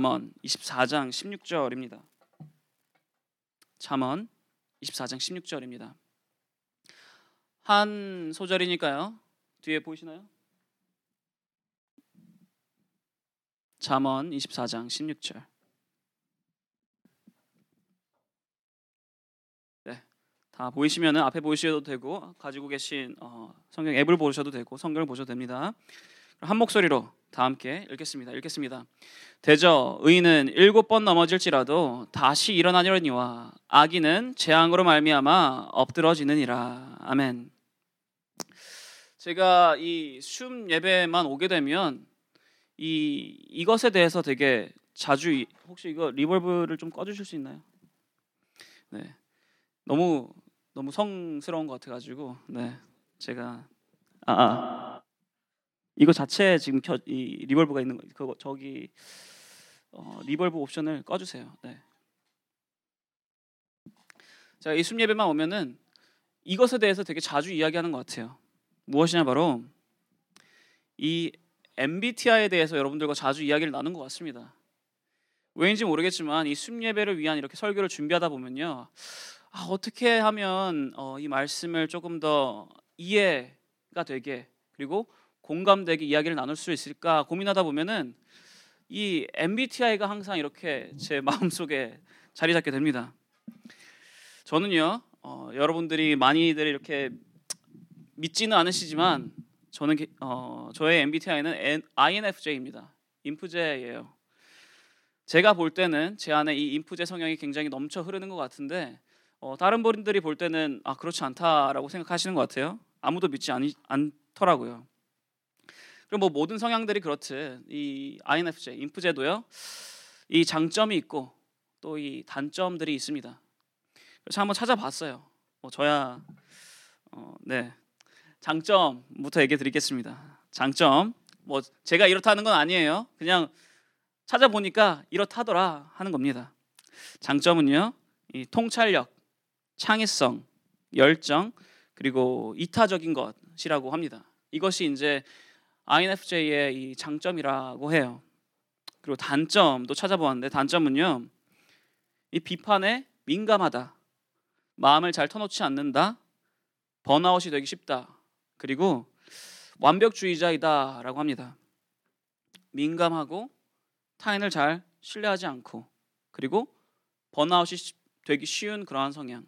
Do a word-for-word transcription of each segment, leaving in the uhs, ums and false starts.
잠언 이십사 장 십육 절입니다. 잠언 이십사 장 십육 절입니다. 한 소절이니까요. 뒤에 보이시나요? 잠언 이십사 장 십육 절. 네, 다 보이시면은 앞에 보이셔도 되고 가지고 계신 어, 성경 앱을 보셔도 되고 성경을 보셔도 됩니다. 한 목소리로 다 함께 읽겠습니다. 읽겠습니다. 대저 의인은 일곱 번 넘어질지라도 다시 일어나려니와 악인은 재앙으로 말미암아 엎드러지느니라. 아멘. 제가 이 쉼 예배만 오게 되면 이 이것에 대해서 되게 자주, 혹시 이거 리벌브를 좀 꺼주실 수 있나요? 네, 너무 너무 성스러운 것 같아가지고 네, 제가 아. 아. 이거 자체에 지금 켜, 이 리벌브가 있는 거, 그거 저기 어, 리벌브 옵션을 꺼주세요. 네. 제가 이 숲예배만 오면은 이것에 대해서 되게 자주 이야기하는 것 같아요. 무엇이냐, 바로 이 엠비티아이에 대해서 여러분들과 자주 이야기를 나눈 것 같습니다. 왜인지 모르겠지만 이 숲예배를 위한 이렇게 설교를 준비하다 보면요, 아, 어떻게 하면 어, 이 말씀을 조금 더 이해가 되게, 그리고 공감되게 이야기를 나눌 수 있을까 고민하다 보면은 이 엠비티아이가 항상 이렇게 제 마음속에 자리 잡게 됩니다. 저는요, 어, 여러분들이 많이들 이렇게 믿지는 않으시지만 저는 어, 저의 엠비티아이는 아이엔에프제이입니다. 인프제예요. 제가 볼 때는 제 안에 이 인프제 성향이 굉장히 넘쳐 흐르는 것 같은데 어, 다른 분들이 볼 때는 아, 그렇지 않다라고 생각하시는 것 같아요. 아무도 믿지 않, 않더라고요. 그럼 뭐 모든 성향들이 그렇듯 이 아이엔에프제, 인프제도요, 이 장점이 있고 또 이 단점들이 있습니다. 그래서 한번 찾아봤어요. 뭐 저야 어, 네, 장점부터 얘기해 드리겠습니다. 장점, 뭐 제가 이렇다는 건 아니에요. 그냥 찾아보니까 이렇다더라 하는 겁니다. 장점은요, 이 통찰력, 창의성, 열정, 그리고 이타적인 것이라고 합니다. 이것이 이제 아이엔에프제이의 이 장점이라고 해요. 그리고 단점도 찾아보았는데 단점은요, 이 비판에 민감하다, 마음을 잘 터놓지 않는다, 번아웃이 되기 쉽다, 그리고 완벽주의자이다 라고 합니다. 민감하고 타인을 잘 신뢰하지 않고, 그리고 번아웃이 되기 쉬운 그러한 성향.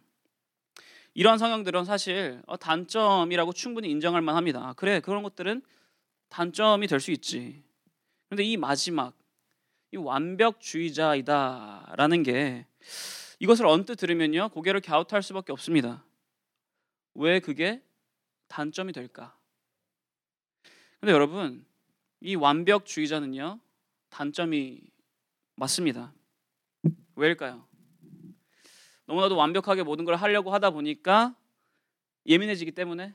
이러한 성향들은 사실 단점이라고 충분히 인정할 만합니다. 아, 그래, 그런 것들은 단점이 될 수 있지. 그런데 이 마지막, 이 완벽주의자이다 라는 게, 이것을 언뜻 들으면요 고개를 갸웃할 수밖에 없습니다. 왜 그게 단점이 될까? 근데 여러분, 이 완벽주의자는요 단점이 맞습니다. 왜일까요? 너무나도 완벽하게 모든 걸 하려고 하다 보니까 예민해지기 때문에,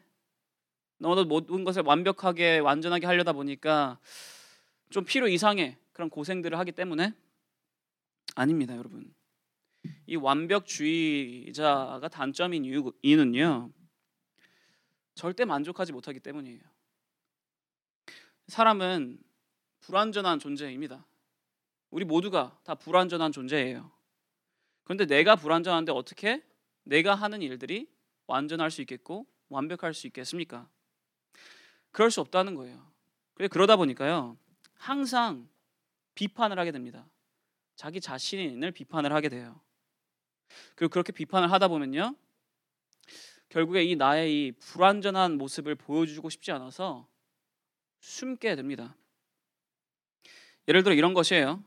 너무나 모든 것을 완벽하게 완전하게 하려다 보니까 좀 필요 이상의 그런 고생들을 하기 때문에 아닙니다. 여러분, 이 완벽주의자가 단점인 이유는요, 절대 만족하지 못하기 때문이에요. 사람은 불완전한 존재입니다. 우리 모두가 다 불완전한 존재예요. 그런데 내가 불완전한데 어떻게 내가 하는 일들이 완전할 수 있겠고 완벽할 수 있겠습니까? 그럴 수 없다는 거예요. 그러다 보니까요 항상 비판을 하게 됩니다. 자기 자신을 비판을 하게 돼요. 그리고 그렇게 비판을 하다 보면요 결국에 이 나의 이 불완전한 모습을 보여주고 싶지 않아서 숨게 됩니다. 예를 들어 이런 것이에요.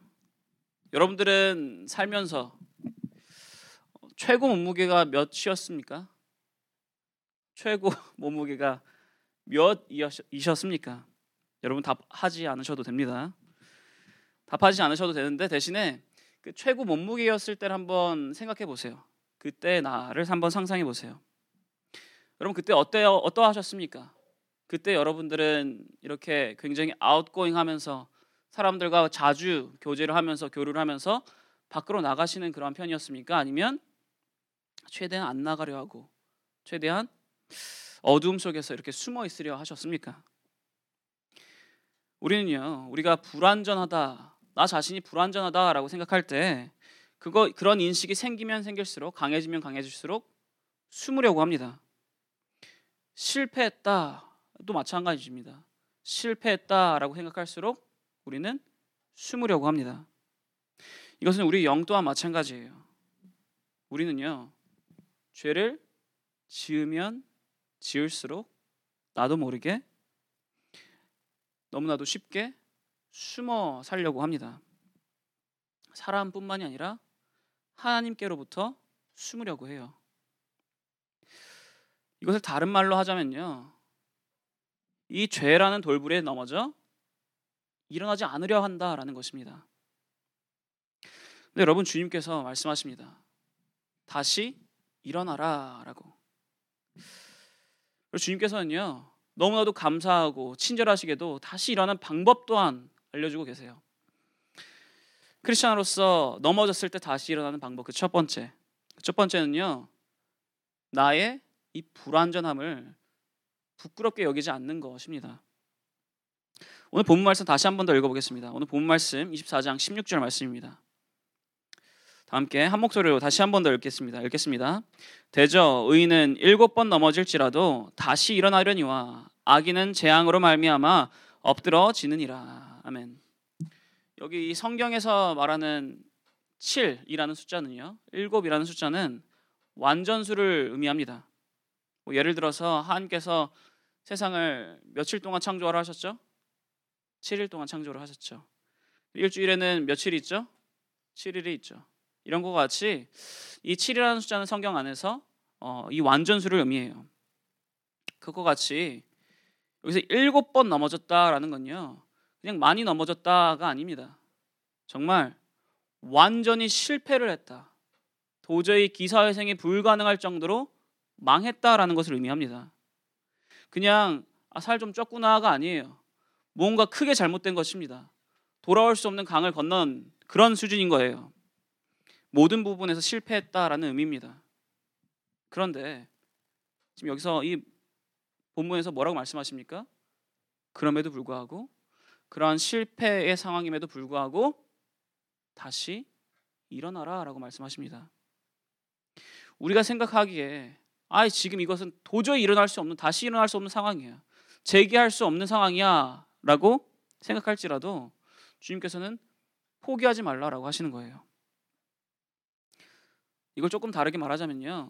여러분들은 살면서 최고 몸무게가 몇이었습니까? 최고 몸무게가 몇이셨습니까? 여러분 답하지 않으셔도 됩니다. 답하지 않으셔도 되는데 대신에 그 최고 몸무게였을 때를 한번 생각해 보세요. 그때 나를 한번 상상해 보세요. 여러분 그때 어때요? 어떠하셨습니까? 그때 여러분들은 이렇게 굉장히 아웃고잉하면서 사람들과 자주 교제를 하면서 교류를 하면서 밖으로 나가시는 그런 편이었습니까? 아니면 최대한 안 나가려 하고 최대한 어두움 속에서 이렇게 숨어 있으려 하셨습니까? 우리는요, 우리가 불완전하다, 나 자신이 불완전하다라고 생각할 때 그거 그런 인식이 생기면 생길수록 강해지면 강해질수록 숨으려고 합니다. 실패했다도 마찬가지입니다. 실패했다라고 생각할수록 우리는 숨으려고 합니다. 이것은 우리 영 또한 마찬가지예요. 우리는요, 죄를 지으면 지을수록 나도 모르게 너무나도 쉽게 숨어 살려고 합니다. 사람뿐만이 아니라 하나님께로부터 숨으려고 해요. 이것을 다른 말로 하자면요, 이 죄라는 돌부리에 넘어져 일어나지 않으려 한다라는 것입니다. 근데 여러분, 주님께서 말씀하십니다. 다시 일어나라 라고. 주님께서는요, 너무나도 감사하고 친절하시게도 다시 일어나는 방법 또한 알려주고 계세요. 크리스천으로서 넘어졌을 때 다시 일어나는 방법, 그 첫 번째 첫 번째는요, 나의 이 불완전함을 부끄럽게 여기지 않는 것입니다. 오늘 본문 말씀 다시 한 번 더 읽어보겠습니다. 오늘 본문 말씀 이십사 장 십육 절 말씀입니다. 함께 한 목소리로 다시 한 번 더 읽겠습니다. 읽겠습니다. 대저 의인은 일곱 번 넘어질지라도 다시 일어나려니와 악인은 재앙으로 말미암아 엎드러지느니라. 아멘. 여기 이 성경에서 말하는 칠이라는 숫자는요, 일곱이라는 숫자는 완전수를 의미합니다. 뭐 예를 들어서 하나님께서 세상을 며칠 동안 창조하라 하셨죠? 칠 일 동안 창조를 하셨죠. 일주일에는 며칠이 있죠? 칠 일이 있죠. 이런 것 같이 이 칠이라는 숫자는 성경 안에서 어, 이 완전수를 의미해요. 그것 같이 여기서 일곱 번 넘어졌다라는 건요, 그냥 많이 넘어졌다가 아닙니다. 정말 완전히 실패를 했다, 도저히 기사회생이 불가능할 정도로 망했다라는 것을 의미합니다. 그냥 아, 살 좀 쪘구나가 아니에요. 뭔가 크게 잘못된 것입니다. 돌아올 수 없는 강을 건넌 그런 수준인 거예요. 모든 부분에서 실패했다라는 의미입니다. 그런데 지금 여기서 이 본문에서 뭐라고 말씀하십니까? 그럼에도 불구하고, 그러한 실패의 상황임에도 불구하고 다시 일어나라 라고 말씀하십니다. 우리가 생각하기에 아이 지금 이것은 도저히 일어날 수 없는, 다시 일어날 수 없는 상황이야, 재기할 수 없는 상황이야 라고 생각할지라도 주님께서는 포기하지 말라라고 하시는 거예요. 이걸 조금 다르게 말하자면요,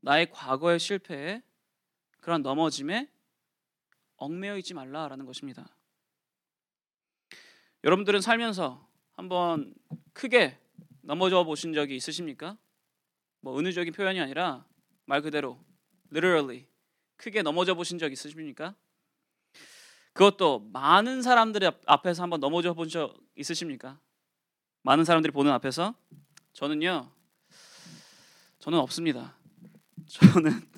나의 과거의 실패에, 그런 넘어짐에 얽매여 있지 말라라는 것입니다. 여러분들은 살면서 한번 크게 넘어져 보신 적이 있으십니까? 뭐 은유적인 표현이 아니라 말 그대로 literally 크게 넘어져 보신 적 있으십니까? 그것도 많은 사람들 앞에서 한번 넘어져 본 적 있으십니까? 많은 사람들이 보는 앞에서? 저는요, 저는 없습니다. 저는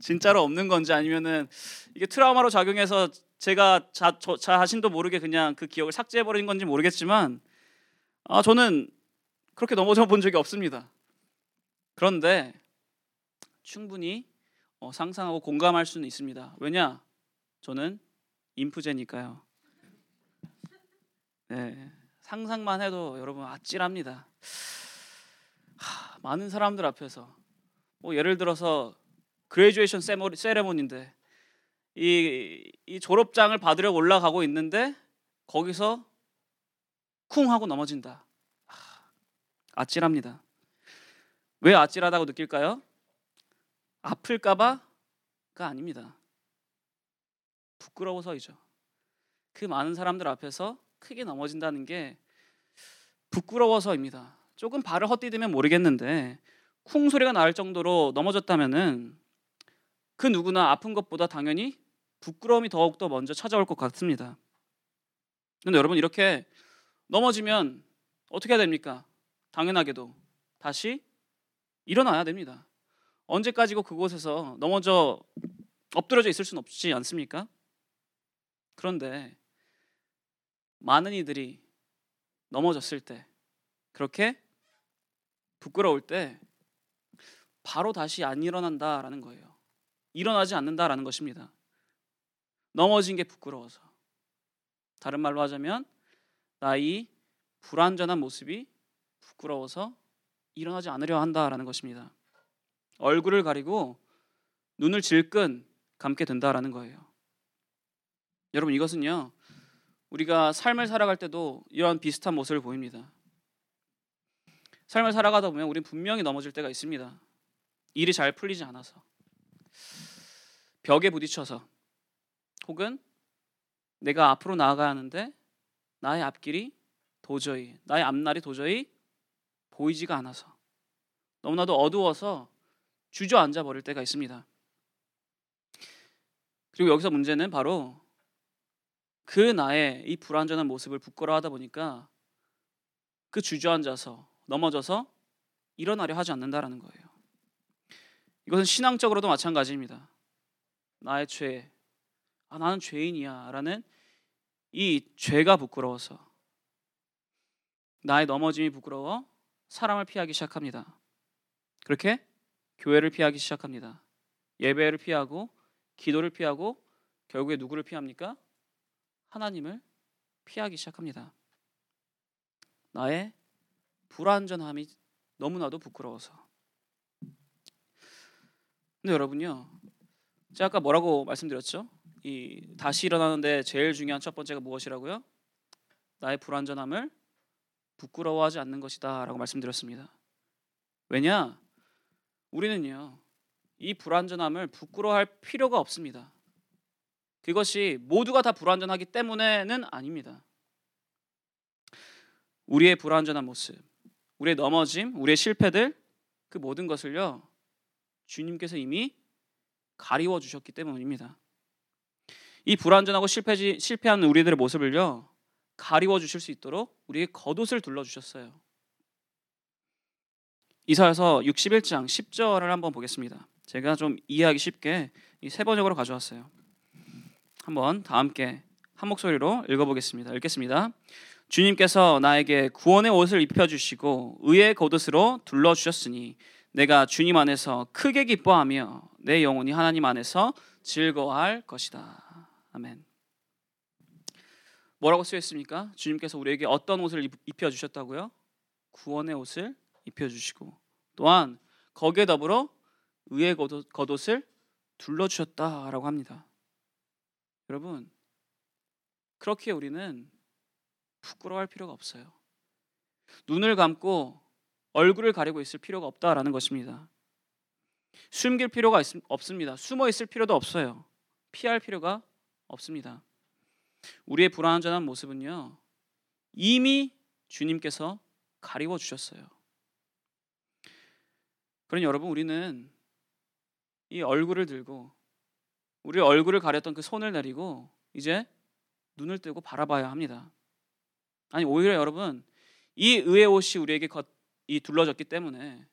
진짜로 없는 건지 아니면은 이게 트라우마로 작용해서 제가 자, 저, 자신도 모르게 그냥 그 기억을 삭제해버린 건지 모르겠지만, 아, 저는 그렇게 넘어져 본 적이 없습니다. 그런데 충분히 어, 상상하고 공감할 수는 있습니다. 왜냐? 저는 인프제니까요. 네, 상상만 해도 여러분 아찔합니다. 하, 많은 사람들 앞에서 뭐 예를 들어서 그레이주에이션 세레모니인데 이, 이 졸업장을 받으려 올라가고 있는데 거기서 쿵 하고 넘어진다. 하, 아찔합니다. 왜 아찔하다고 느낄까요? 아플까봐가 아닙니다. 부끄러워서이죠. 그 많은 사람들 앞에서 크게 넘어진다는 게 부끄러워서입니다. 조금 발을 헛디디면 모르겠는데 쿵 소리가 날 정도로 넘어졌다면은 그 누구나 아픈 것보다 당연히 부끄러움이 더욱더 먼저 찾아올 것 같습니다. 그런데 여러분, 이렇게 넘어지면 어떻게 해야 됩니까? 당연하게도 다시 일어나야 됩니다. 언제까지고 그곳에서 넘어져 엎드러져 있을 수는 없지 않습니까? 그런데 많은 이들이 넘어졌을 때, 그렇게 부끄러울 때 바로 다시 안 일어난다라는 거예요. 일어나지 않는다라는 것입니다. 넘어진 게 부끄러워서. 다른 말로 하자면 나의 불완전한 모습이 부끄러워서 일어나지 않으려 한다라는 것입니다. 얼굴을 가리고 눈을 질끈 감게 된다라는 거예요. 여러분, 이것은요, 우리가 삶을 살아갈 때도 이런 비슷한 모습을 보입니다. 삶을 살아가다 보면 우린 분명히 넘어질 때가 있습니다. 일이 잘 풀리지 않아서, 벽에 부딪혀서, 혹은 내가 앞으로 나아가야 하는데 나의 앞길이 도저히, 나의 앞날이 도저히 보이지가 않아서, 너무나도 어두워서 주저앉아 버릴 때가 있습니다. 그리고 여기서 문제는 바로 그 나의 이 불완전한 모습을 부끄러워하다 보니까 그 주저앉아서, 넘어져서 일어나려 하지 않는다라는 거예요. 이것은 신앙적으로도 마찬가지입니다. 나의 죄, 아 나는 죄인이야 라는 이 죄가 부끄러워서, 나의 넘어짐이 부끄러워 사람을 피하기 시작합니다. 그렇게 교회를 피하기 시작합니다. 예배를 피하고, 기도를 피하고, 결국에 누구를 피합니까? 하나님을 피하기 시작합니다. 나의 불완전함이 너무나도 부끄러워서. 근데 여러분요, 제가 아까 뭐라고 말씀드렸죠? 이 다시 일어나는데 제일 중요한 첫 번째가 무엇이라고요? 나의 불완전함을 부끄러워하지 않는 것이다 라고 말씀드렸습니다. 왜냐? 우리는요, 이 불완전함을 부끄러워할 필요가 없습니다. 그것이 모두가 다 불완전하기 때문에는 아닙니다. 우리의 불완전한 모습, 우리의 넘어짐, 우리의 실패들, 그 모든 것을요, 주님께서 이미 가리워 주셨기 때문입니다. 이 불완전하고 실패지, 실패한 우리들의 모습을요, 가리워 주실 수 있도록 우리의 겉옷을 둘러주셨어요. 이사야서 육십일 장 십 절을 한번 보겠습니다. 제가 좀 이해하기 쉽게 이 세 번역으로 가져왔어요. 한번 다 함께 한 목소리로 읽어보겠습니다. 읽겠습니다. 주님께서 나에게 구원의 옷을 입혀주시고 의의 겉옷으로 둘러주셨으니 내가 주님 안에서 크게 기뻐하며 내 영혼이 하나님 안에서 즐거워할 것이다. 아멘. 뭐라고 쓰여있습니까? 주님께서 우리에게 어떤 옷을 입혀주셨다고요? 구원의 옷을 입혀주시고 또한 거기에 더불어 의의 겉옷을 둘러주셨다라고 합니다. 여러분, 그렇기에 우리는 부끄러워할 필요가 없어요. 눈을 감고 얼굴을 가리고 있을 필요가 없다라는 것입니다. 숨길 필요가 있, 없습니다. 숨어 있을 필요도 없어요. 피할 필요가 없습니다. 우리의 불완전한 모습은요, 이미 주님께서 가리워 주셨어요. 그러니 여러분, 우리는 이 얼굴을 들고, 우리 얼굴을 가렸던 그 손을 내리고 이제 눈을 뜨고 바라봐야 합니다. 아니, 오히려 여러분, 이 의의 옷이 우리에게 겉, 이 둘러졌기 때문에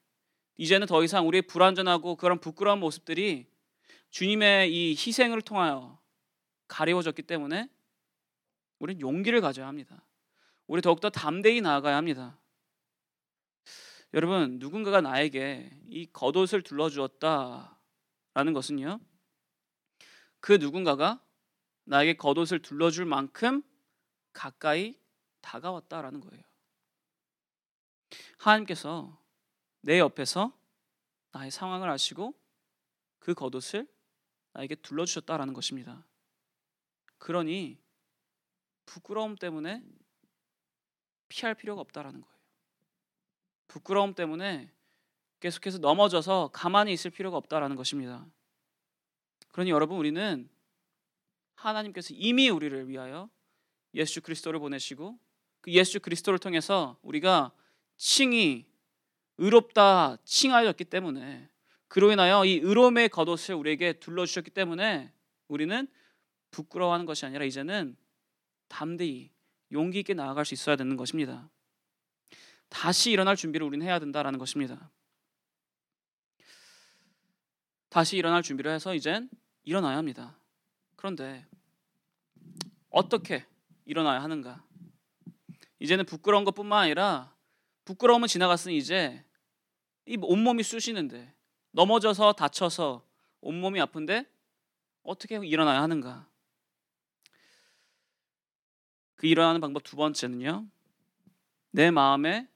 이제는 더 이상 우리의 불완전하고 그런 부끄러운 모습들이 주님의 이 희생을 통하여 가리워졌기 때문에 우리는 용기를 가져야 합니다. 우리 더욱더 담대히 나아가야 합니다. 여러분, 누군가가 나에게 이 겉옷을 둘러주었다라는 것은요, 그 누군가가 나에게 겉옷을 둘러줄 만큼 가까이 다가왔다라는 거예요. 하나님께서 내 옆에서 나의 상황을 아시고 그 겉옷을 나에게 둘러주셨다라는 것입니다. 그러니 부끄러움 때문에 피할 필요가 없다라는 거예요. 부끄러움 때문에 계속해서 넘어져서 가만히 있을 필요가 없다라는 것입니다. 그러니 여러분, 우리는 하나님께서 이미 우리를 위하여 예수 그리스도를 보내시고 그 예수 그리스도를 통해서 우리가 칭이 의롭다 칭하여졌기 때문에, 그로 인하여 이 의로움의 겉옷을 우리에게 둘러주셨기 때문에 우리는 부끄러워하는 것이 아니라 이제는 담대히 용기 있게 나아갈 수 있어야 되는 것입니다. 다시 일어날 준비를 우리는 해야 된다라는 것입니다. 다시 일어날 준비를 해서 이젠 일어나야 합니다. 그런데 어떻게 일어나야 하는가? 이제는 부끄러운 것뿐만 아니라, 부끄러움은 지나갔으니 이제 이 온몸이 쑤시는데, 넘어져서 다쳐서 온몸이 아픈데 어떻게 일어나야 하는가? 그 일어나는 방법 두 번째는요, 내 마음에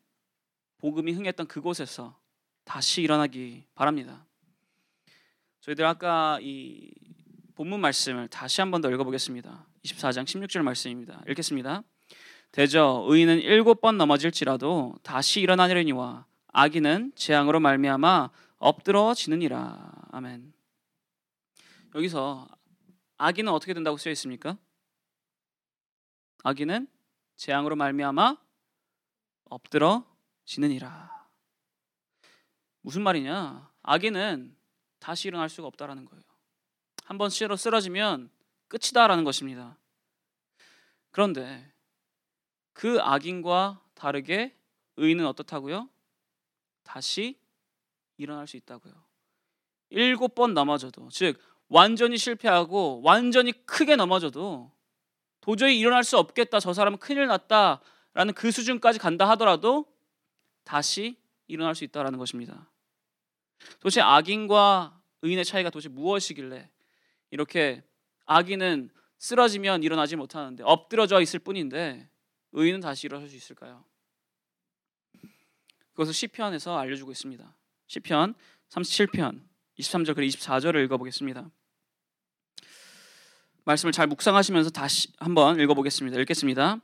복음이 흥했던 그곳에서 다시 일어나기 바랍니다. 저희들 아까 이 본문 말씀을 다시 한 번 더 읽어보겠습니다. 이십사 장 십육 절 말씀입니다. 읽겠습니다. 대저 의인은 일곱 번 넘어질지라도 다시 일어나려니와 악인은 재앙으로 말미암아 엎드러지느니라. 아멘. 여기서 악인은 어떻게 된다고 쓰여 있습니까? 악인은 재앙으로 말미암아 엎드러지느니라. 무슨 말이냐? 악인은 다시 일어날 수가 없다라는 거예요. 한번 실로 쓰러지면 끝이다라는 것입니다. 그런데 그 악인과 다르게 의인은 어떻다고요? 다시 일어날 수 있다고요. 일곱 번 넘어져도, 즉 완전히 실패하고 완전히 크게 넘어져도 도저히 일어날 수 없겠다, 저 사람은 큰일 났다라는 그 수준까지 간다 하더라도 다시 일어날 수 있다라는 것입니다. 도대체 악인과 의인의 차이가 도대체 무엇이길래 이렇게 악인은 쓰러지면 일어나지 못하는데 엎드러져 있을 뿐인데 의인은 다시 일어설 수 있을까요? 그것을 시편에서 알려주고 있습니다. 시편 삼십칠 편 이십삼 절 그리고 이십사 절을 읽어보겠습니다. 말씀을 잘 묵상하시면서 다시 한번 읽어보겠습니다. 읽겠습니다.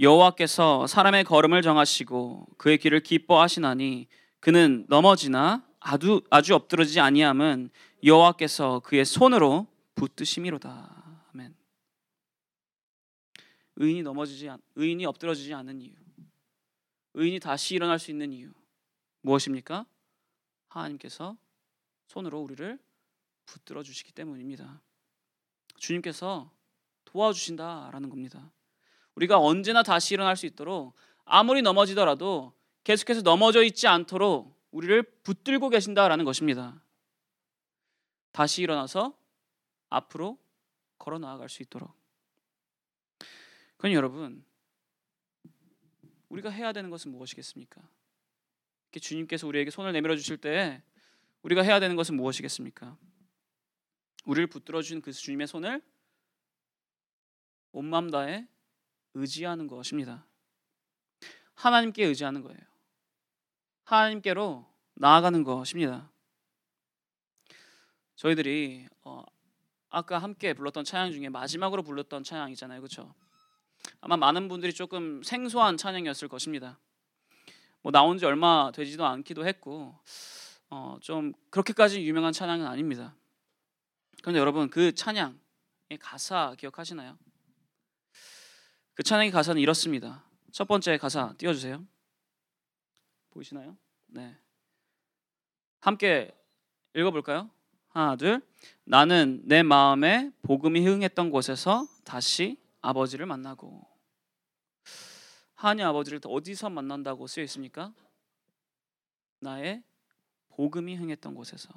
여호와께서 사람의 걸음을 정하시고 그의 길을 기뻐하시나니 그는 넘어지나 아주, 아주 엎드러지지 아니함은 여호와께서 그의 손으로 붙드심이로다. 아멘. 의인이 넘어지지 않, 의인이 엎드러지지 않는 이유, 의인이 다시 일어날 수 있는 이유 무엇입니까? 하나님께서 손으로 우리를 붙들어 주시기 때문입니다. 주님께서 도와주신다라는 겁니다. 우리가 언제나 다시 일어날 수 있도록, 아무리 넘어지더라도 계속해서 넘어져 있지 않도록 우리를 붙들고 계신다라는 것입니다. 다시 일어나서 앞으로 걸어 나아갈 수 있도록. 그럼 여러분, 우리가 해야 되는 것은 무엇이겠습니까? 이렇게 주님께서 우리에게 손을 내밀어 주실 때 우리가 해야 되는 것은 무엇이겠습니까? 우리를 붙들어 주신 그 주님의 손을 온마음 다해 의지하는 것입니다. 하나님께 의지하는 거예요. 하나님께로 나아가는 것입니다. 저희들이 어, 아까 함께 불렀던 찬양 중에 마지막으로 불렀던 찬양이잖아요, 그렇죠? 아마 많은 분들이 조금 생소한 찬양이었을 것입니다. 뭐 나온 지 얼마 되지도 않기도 했고 어, 좀 그렇게까지 유명한 찬양은 아닙니다. 그런데 여러분, 그 찬양의 가사 기억하시나요? 그 찬양의 가사는 이렇습니다. 첫 번째 가사 띄워주세요. 보이시나요? 네. 함께 읽어볼까요? 하나, 둘. 나는 내 마음에 복음이 흥했던 곳에서 다시 아버지를 만나고. 하나님 아버지를 어디서 만난다고 쓰여 있습니까? 나의 복음이 흥했던 곳에서.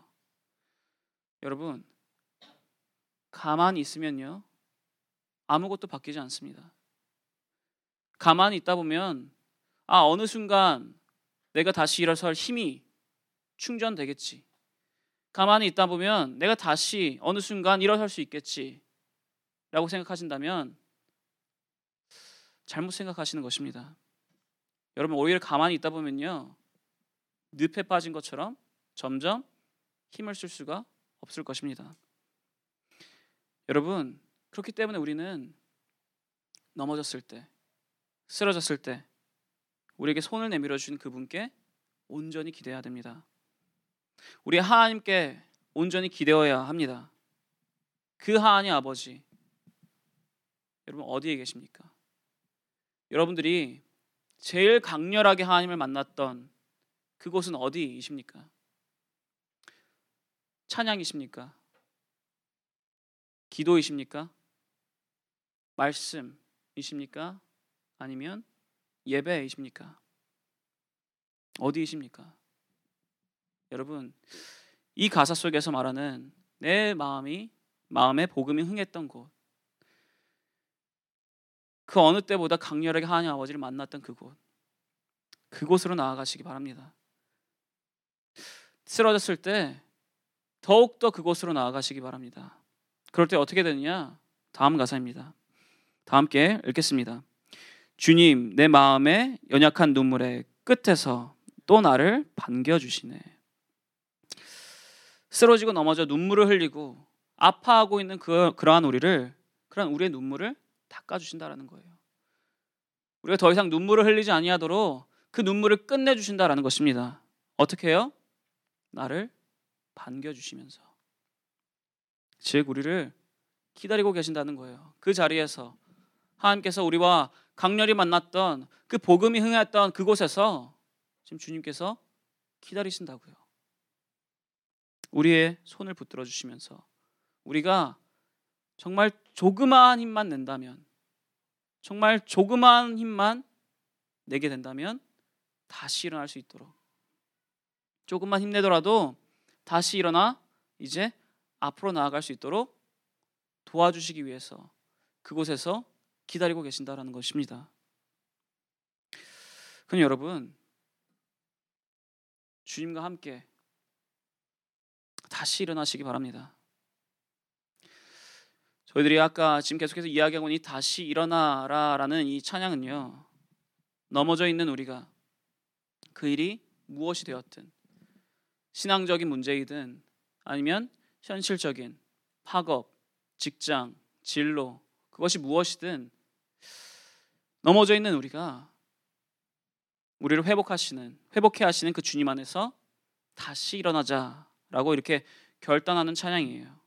여러분, 가만히 있으면요 아무것도 바뀌지 않습니다. 가만히 있다 보면 아 어느 순간 내가 다시 일어설 힘이 충전되겠지, 가만히 있다 보면 내가 다시 어느 순간 일어설 수 있겠지 라고 생각하신다면 잘못 생각하시는 것입니다. 여러분, 오히려 가만히 있다 보면요 늪에 빠진 것처럼 점점 힘을 쓸 수가 없을 것입니다. 여러분, 그렇기 때문에 우리는 넘어졌을 때, 쓰러졌을 때 우리에게 손을 내밀어 주신 그분께 온전히 기대해야 됩니다. 우리 하나님께 온전히 기대어야 합니다. 그 하나님 아버지, 여러분 어디에 계십니까? 여러분들이 제일 강렬하게 하나님을 만났던 그곳은 어디이십니까? 찬양이십니까? 기도이십니까? 말씀이십니까? 아니면 예배이십니까? 어디이십니까? 여러분, 이 가사 속에서 말하는 내 마음이 마음에 복음이 흥했던 곳, 그 어느 때보다 강렬하게 하나님 아버지를 만났던 그곳, 그곳으로 나아가시기 바랍니다. 쓰러졌을 때 더욱더 그곳으로 나아가시기 바랍니다. 그럴 때 어떻게 되느냐? 다음 가사입니다. 다 함께 읽겠습니다. 주님, 내 마음의 연약한 눈물의 끝에서 또 나를 반겨주시네. 쓰러지고 넘어져 눈물을 흘리고 아파하고 있는 그, 그러한 우리를, 그런 우리의 눈물을 닦아주신다라는 거예요. 우리가 더 이상 눈물을 흘리지 아니하도록 그 눈물을 끝내주신다라는 것입니다. 어떻게 해요? 나를 반겨주시면서. 즉 우리를 기다리고 계신다는 거예요. 그 자리에서 하나님께서 우리와 강렬히 만났던 그 복음이 흥했던 그곳에서 지금 주님께서 기다리신다고요. 우리의 손을 붙들어 주시면서 우리가 정말 조그마한 힘만 낸다면, 정말 조그마한 힘만 내게 된다면 다시 일어날 수 있도록, 조금만 힘내더라도 다시 일어나 이제 앞으로 나아갈 수 있도록 도와주시기 위해서 그곳에서 기다리고 계신다라는 것입니다. 그럼 여러분, 주님과 함께 다시 일어나시기 바랍니다. 저희들이 아까 지금 계속해서 이야기하고 있는 이 다시 일어나라라는 이 찬양은요, 넘어져 있는 우리가 그 일이 무엇이 되었든, 신앙적인 문제이든 아니면 현실적인 학업, 직장, 진로, 그것이 무엇이든 넘어져 있는 우리가 우리를 회복하시는, 회복해 하시는 그 주님 안에서 다시 일어나자라고 이렇게 결단하는 찬양이에요.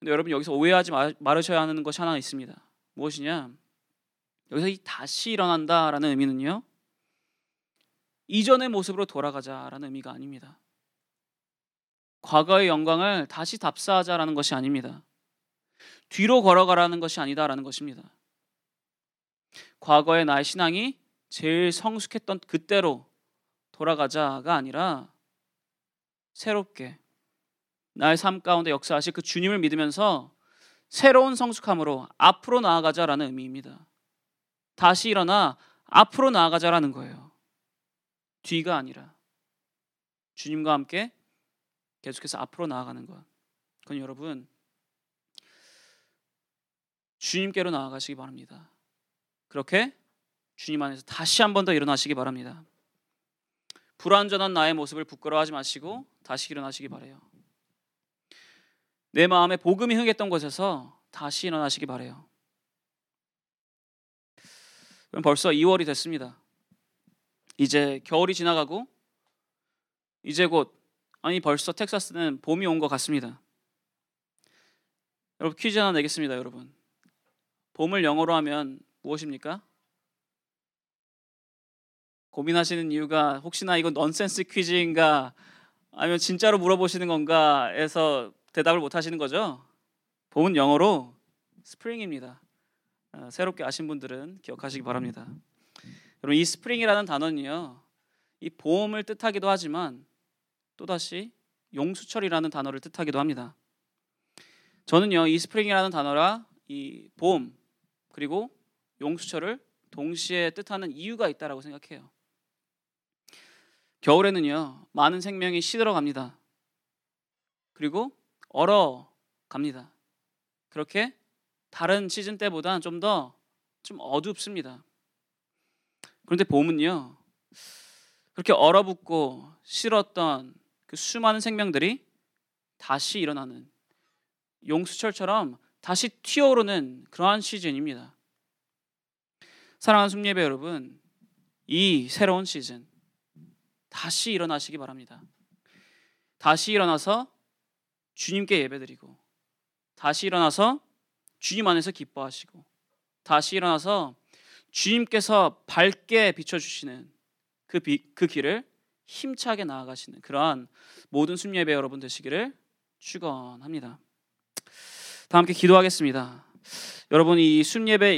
근데 여러분, 여기서 오해하지 말으셔야 하는 것이 하나 있습니다. 무엇이냐? 여기서 이 다시 일어난다라는 의미는요, 이전의 모습으로 돌아가자라는 의미가 아닙니다. 과거의 영광을 다시 답사하자라는 것이 아닙니다. 뒤로 걸어가라는 것이 아니다라는 것입니다. 과거의 나의 신앙이 제일 성숙했던 그때로 돌아가자가 아니라, 새롭게 나의 삶 가운데 역사하실 그 주님을 믿으면서 새로운 성숙함으로 앞으로 나아가자라는 의미입니다. 다시 일어나 앞으로 나아가자라는 거예요. 뒤가 아니라 주님과 함께 계속해서 앞으로 나아가는 것. 그건 여러분, 주님께로 나아가시기 바랍니다. 그렇게 주님 안에서 다시 한 번 더 일어나시기 바랍니다. 불완전한 나의 모습을 부끄러워하지 마시고 다시 일어나시기 바래요. 내 마음에 복음이 흥했던 곳에서 다시 일어나시기 바래요. 그럼 벌써 이월이 됐습니다. 이제 겨울이 지나가고 이제 곧, 아니 벌써 텍사스는 봄이 온 것 같습니다. 여러분, 퀴즈 하나 내겠습니다. 여러분, 봄을 영어로 하면 무엇입니까? 고민하시는 이유가 혹시나 이건 넌센스 퀴즈인가 아니면 진짜로 물어보시는 건가 해서 대답을 못 하시는 거죠? 봄은 영어로 스프링입니다. 새롭게 아신 분들은 기억하시기 바랍니다. 여러분, 이 스프링이라는 단어는요, 이 봄을 뜻하기도 하지만 또다시 용수철이라는 단어를 뜻하기도 합니다. 저는요, 이 스프링이라는 단어라 이 봄 그리고 용수철을 동시에 뜻하는 이유가 있다라고 생각해요. 겨울에는요, 많은 생명이 시들어갑니다. 그리고 얼어갑니다. 그렇게 다른 시즌 때보다는 좀 더 좀 어둡습니다. 그런데 봄은요, 그렇게 얼어붙고 시들었던 그 수많은 생명들이 다시 일어나는, 용수철처럼 다시 튀어오르는 그러한 시즌입니다. 사랑하는 숨예배 여러분, 이 새로운 시즌 다시 일어나시기 바랍니다. 다시 일어나서 주님께 예배드리고, 다시 일어나서 주님 안에서 기뻐하시고, 다시 일어나서 주님께서 밝게 비춰주시는 그, 비, 그 길을 힘차게 나아가시는 그러한 모든 순례배 여러분 되시기를 축원합니다. 다 함께 기도하겠습니다. 여러분, 이 순례배